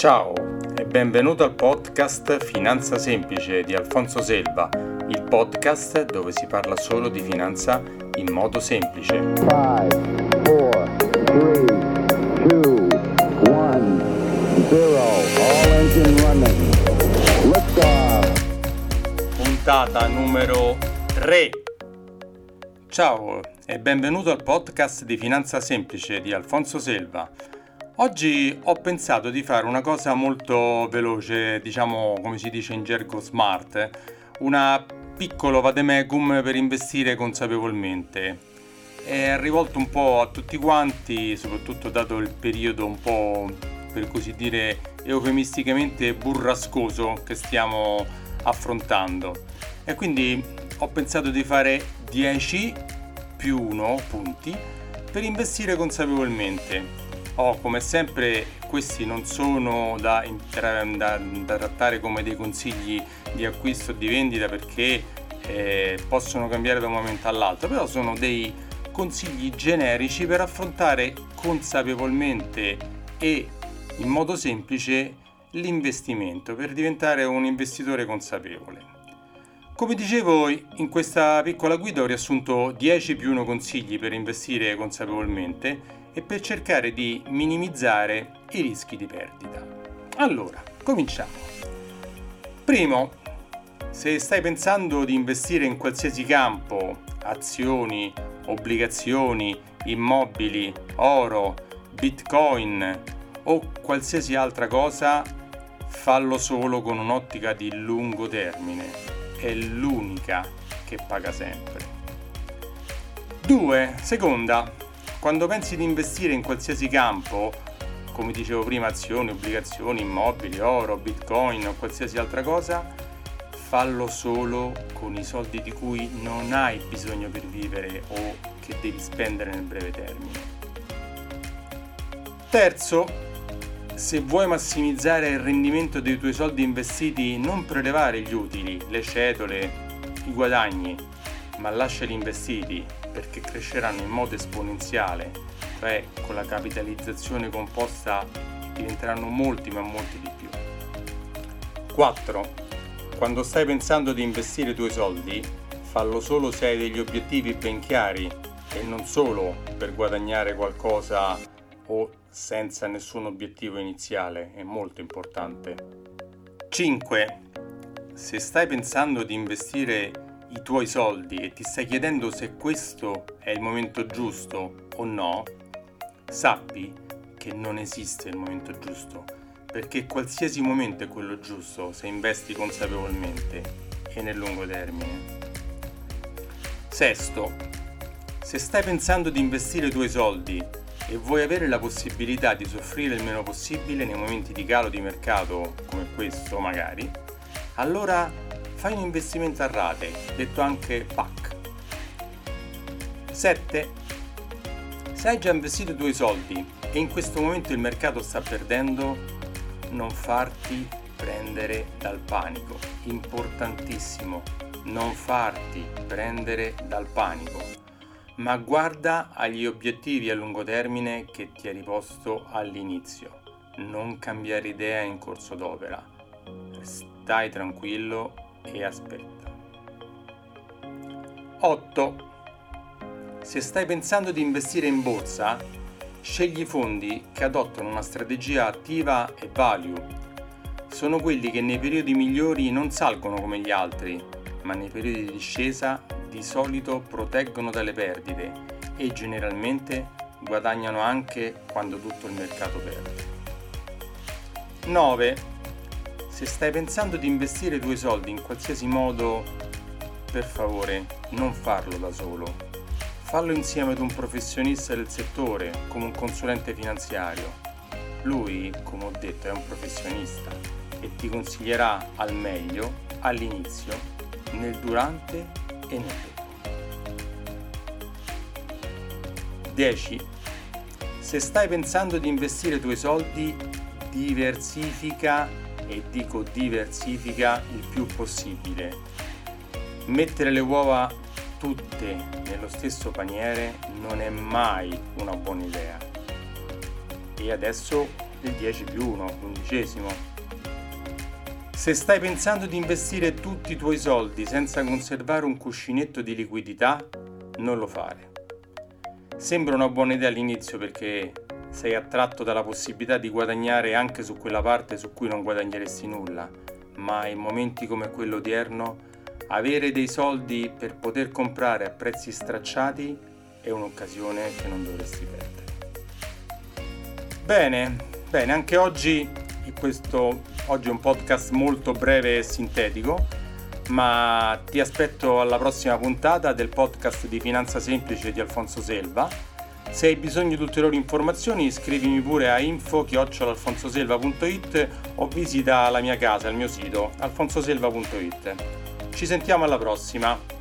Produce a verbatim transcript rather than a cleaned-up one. Ciao e benvenuto al podcast Finanza Semplice di Alfonso Selva, il podcast dove si parla solo di finanza in modo semplice. five, four, three, two, one, zero, all engine running, lift off. Puntata numero tre. Ciao e benvenuto al podcast di Finanza Semplice di Alfonso Selva. Oggi ho pensato di fare una cosa molto veloce, diciamo come si dice in gergo smart, una piccolo vademecum per investire consapevolmente. È rivolto un po' a tutti quanti, soprattutto dato il periodo un po', per così dire, eufemisticamente burrascoso che stiamo affrontando. E quindi ho pensato di fare dieci più uno punti per investire consapevolmente. Oh, come sempre questi non sono da, da, da trattare come dei consigli di acquisto o di vendita perché eh, possono cambiare da un momento all'altro, però sono dei consigli generici per affrontare consapevolmente e in modo semplice l'investimento, per diventare un investitore consapevole. Come dicevo, in questa piccola guida ho riassunto dieci più uno consigli per investire consapevolmente e per cercare di minimizzare i rischi di perdita. Allora, cominciamo. Primo, se stai pensando di investire in qualsiasi campo, azioni, obbligazioni, immobili, oro, bitcoin o qualsiasi altra cosa, fallo solo con un'ottica di lungo termine. È l'unica che paga sempre. Due, seconda, quando pensi di investire in qualsiasi campo, come dicevo prima, azioni, obbligazioni, immobili, oro, bitcoin o qualsiasi altra cosa, fallo solo con i soldi di cui non hai bisogno per vivere o che devi spendere nel breve termine. Terzo, se vuoi massimizzare il rendimento dei tuoi soldi investiti, non prelevare gli utili, le cedole, i guadagni, ma lasciali investiti, perché cresceranno in modo esponenziale, cioè con la capitalizzazione composta diventeranno molti ma molti di più. quattro. Quando stai pensando di investire i tuoi soldi, fallo solo se hai degli obiettivi ben chiari e non solo per guadagnare qualcosa o senza nessun obiettivo iniziale, è molto importante. cinque. Se stai pensando di investire i tuoi soldi e ti stai chiedendo se questo è il momento giusto o no, sappi che non esiste il momento giusto, perché qualsiasi momento è quello giusto se investi consapevolmente e nel lungo termine. Sesto, se stai pensando di investire i tuoi soldi e vuoi avere la possibilità di soffrire il meno possibile nei momenti di calo di mercato come questo magari, allora fai un investimento a rate, detto anche P A C. sette. Se hai già investito i tuoi soldi e in questo momento il mercato sta perdendo, non farti prendere dal panico. Importantissimo, non farti prendere dal panico, ma guarda agli obiettivi a lungo termine che ti eri posto all'inizio. Non cambiare idea in corso d'opera. Stai tranquillo e aspetta. otto. Se stai pensando di investire in borsa, scegli fondi che adottano una strategia attiva e value. Sono quelli che nei periodi migliori non salgono come gli altri, ma nei periodi di discesa di solito proteggono dalle perdite e generalmente guadagnano anche quando tutto il mercato perde. nove. Se stai pensando di investire i tuoi soldi in qualsiasi modo, per favore, non farlo da solo. Fallo insieme ad un professionista del settore, come un consulente finanziario. Lui, come ho detto, è un professionista e ti consiglierà al meglio, all'inizio, nel durante e nel dopo. dieci. Se stai pensando di investire i tuoi soldi, diversifica e dico diversifica il più possibile. Mettere le uova tutte nello stesso paniere non è mai una buona idea. E adesso del dieci più uno, l'undicesimo. Se stai pensando di investire tutti i tuoi soldi senza conservare un cuscinetto di liquidità, non lo fare. Sembra una buona idea all'inizio perché sei attratto dalla possibilità di guadagnare anche su quella parte su cui non guadagneresti nulla, ma in momenti come quello odierno avere dei soldi per poter comprare a prezzi stracciati è un'occasione che non dovresti perdere. Bene, bene, anche oggi questo oggi è un podcast molto breve e sintetico, ma ti aspetto alla prossima puntata del podcast di Finanza Semplice di Alfonso Selva. Se hai bisogno di ulteriori informazioni scrivimi pure a info chiocciola alfonsoselva punto it o visita la mia casa, il mio sito alfonsoselva punto it. Ci sentiamo alla prossima!